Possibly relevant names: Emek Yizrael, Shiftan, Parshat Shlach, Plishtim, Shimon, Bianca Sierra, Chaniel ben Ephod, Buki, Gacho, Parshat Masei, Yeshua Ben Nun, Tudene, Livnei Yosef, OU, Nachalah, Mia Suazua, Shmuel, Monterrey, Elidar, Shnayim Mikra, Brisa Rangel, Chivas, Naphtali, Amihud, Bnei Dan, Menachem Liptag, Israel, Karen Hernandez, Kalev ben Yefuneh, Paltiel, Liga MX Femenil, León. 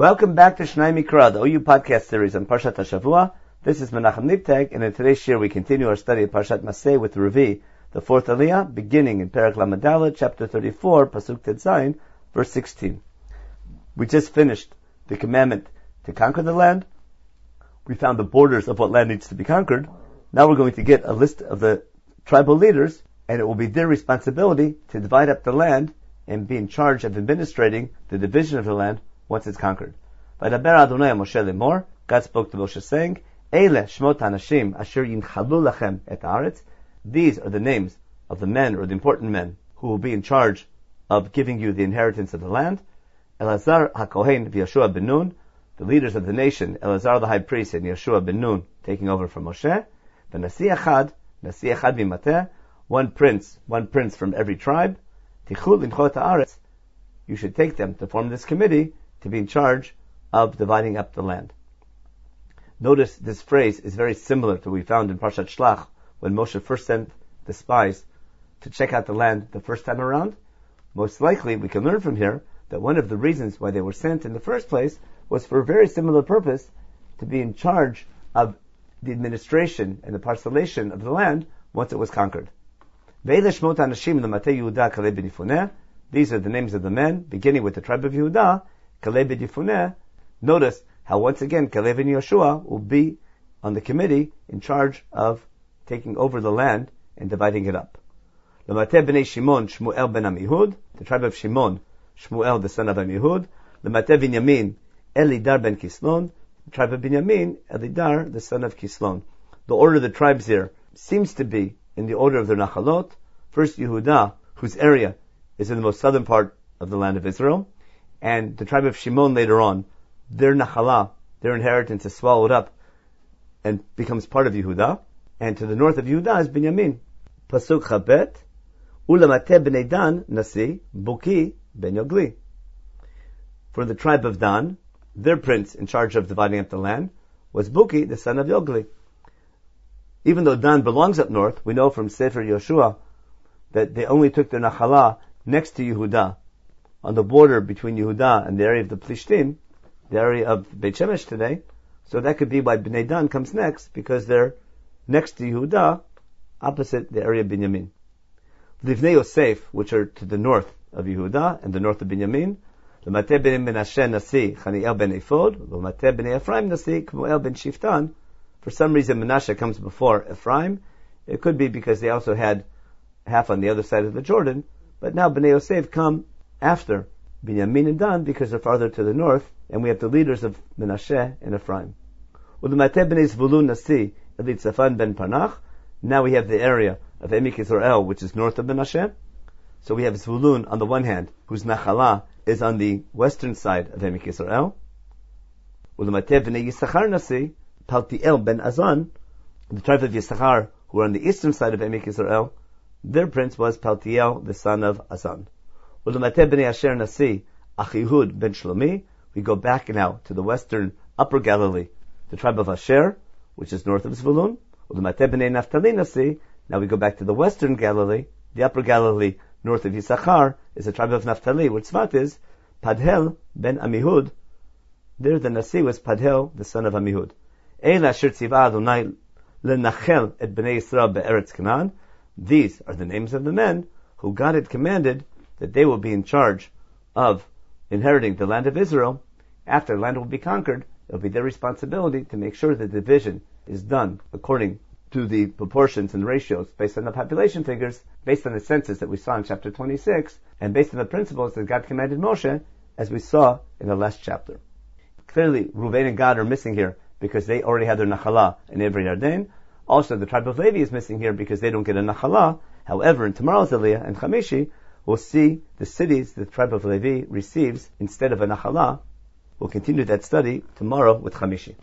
Welcome back to Shnayim Mikra, the OU podcast series on Parshat HaShavua. This is Menachem Liptag, and in today's year we continue our study of Parshat Masei with R'vi'i, the fourth aliyah, beginning in Perek Lamed Dalet, chapter 34, Pasuk Tet Zayin, verse 16. We just finished the commandment to conquer the land. We found the borders of what land needs to be conquered. Now we're going to get a list of the tribal leaders, and it will be their responsibility to divide up the land and be in charge of administrating the division of the land once it's conquered. V'adaber Adonai Moshe lemor, God spoke to Moshe saying, Eile shmot hanashim asher yinchalu lachem et haaretz. These are the names of the men, or the important men, who will be in charge of giving you the inheritance of the land. Elazar HaKohain v'Yeshua Ben Nun, the leaders of the nation, Elazar the high priest and Yeshua Ben Nun taking over from Moshe. V'nasi echad, nasi echad v'imateh, one prince from every tribe. Tichul linchot haaretz, you should take them to form this committee to be in charge of dividing up the land. Notice this phrase is very similar to what we found in Parshat Shlach when Moshe first sent the spies to check out the land the first time around. Most likely, we can learn from here that one of the reasons why they were sent in the first place was for a very similar purpose, to be in charge of the administration and the parcelation of the land once it was conquered. These are the names of the men, beginning with the tribe of Yehuda, Kalev ben Yefuneh. Notice how once again Kalev and Yeshua will be on the committee in charge of taking over the land and dividing it up. L'mateh b'nei Shimon, Shmuel ben Amihud, the tribe of Shimon, Shmuel the son of Amihud. L'mateh Binyamin, Elidar ben Kislon, the tribe of Binyamin, Elidar the son of Kislon. The order of the tribes here seems to be in the order of their Nachalot. First Yehuda, whose area is in the most southern part of the land of Israel, and the tribe of Shimon later on, their Nachalah, their inheritance, is swallowed up and becomes part of Yehuda. And to the north of Yehuda is Binyamin. Pasuk Chabet, Ulamateh Bnei Dan Nasi, Buki ben Yogli. For the tribe of Dan, their prince in charge of dividing up the land was Buki, the son of Yogli. Even though Dan belongs up north, we know from Sefer Yehoshua that they only took their Nachalah next to Yehuda, on the border between Yehuda and the area of the Plishtim, the area of Beit Shemesh today. So that could be why Bnei Dan comes next, because they're next to Yehuda, opposite the area of Binyamin. Livnei Yosef, which are to the north of Yehuda and the north of Binyamin, L'mateh ben Menashe Nasi, Chaniel ben Ephod, L'mateh ben Ephraim Nasi, Kmuel ben Shiftan. For some reason Menashe comes before Ephraim. It could be because they also had half on the other side of the Jordan, but now Bnei Yosef come after Binyamin and Dan, because they're farther to the north, and we have the leaders of Menashe and Ephraim. Now we have the area of Emek Yizrael, which is north of Menashe. So we have Zvulun on the one hand, whose Nachalah is on the western side of Emek Yizrael. The tribe of Yisachar, who are on the eastern side of Emek Yizrael, their prince was Paltiel, the son of Azan. We go back now to the western Upper Galilee, the tribe of Asher, which is north of Zvulun. Now we go back to the western Galilee, the Upper Galilee, north of Yisachar, is the tribe of Naphtali, where Tzvat is Padhel ben Amihud. There the Nasi was Padhel, the son of Amihud. These are the names of the men who God had commanded that they will be in charge of inheriting the land of Israel. After the land will be conquered, it will be their responsibility to make sure that the division is done according to the proportions and ratios based on the population figures, based on the census that we saw in chapter 26, and based on the principles that God commanded Moshe, as we saw in the last chapter. Clearly, Reuven and Gad are missing here because they already had their Nachalah in Ever Yarden. Also, the tribe of Levi is missing here because they don't get a Nachalah. However, in tomorrow's Aliyah and Chamishi, we'll see the cities the tribe of Levi receives instead of a Nachalah. We'll continue that study tomorrow with Chamishi.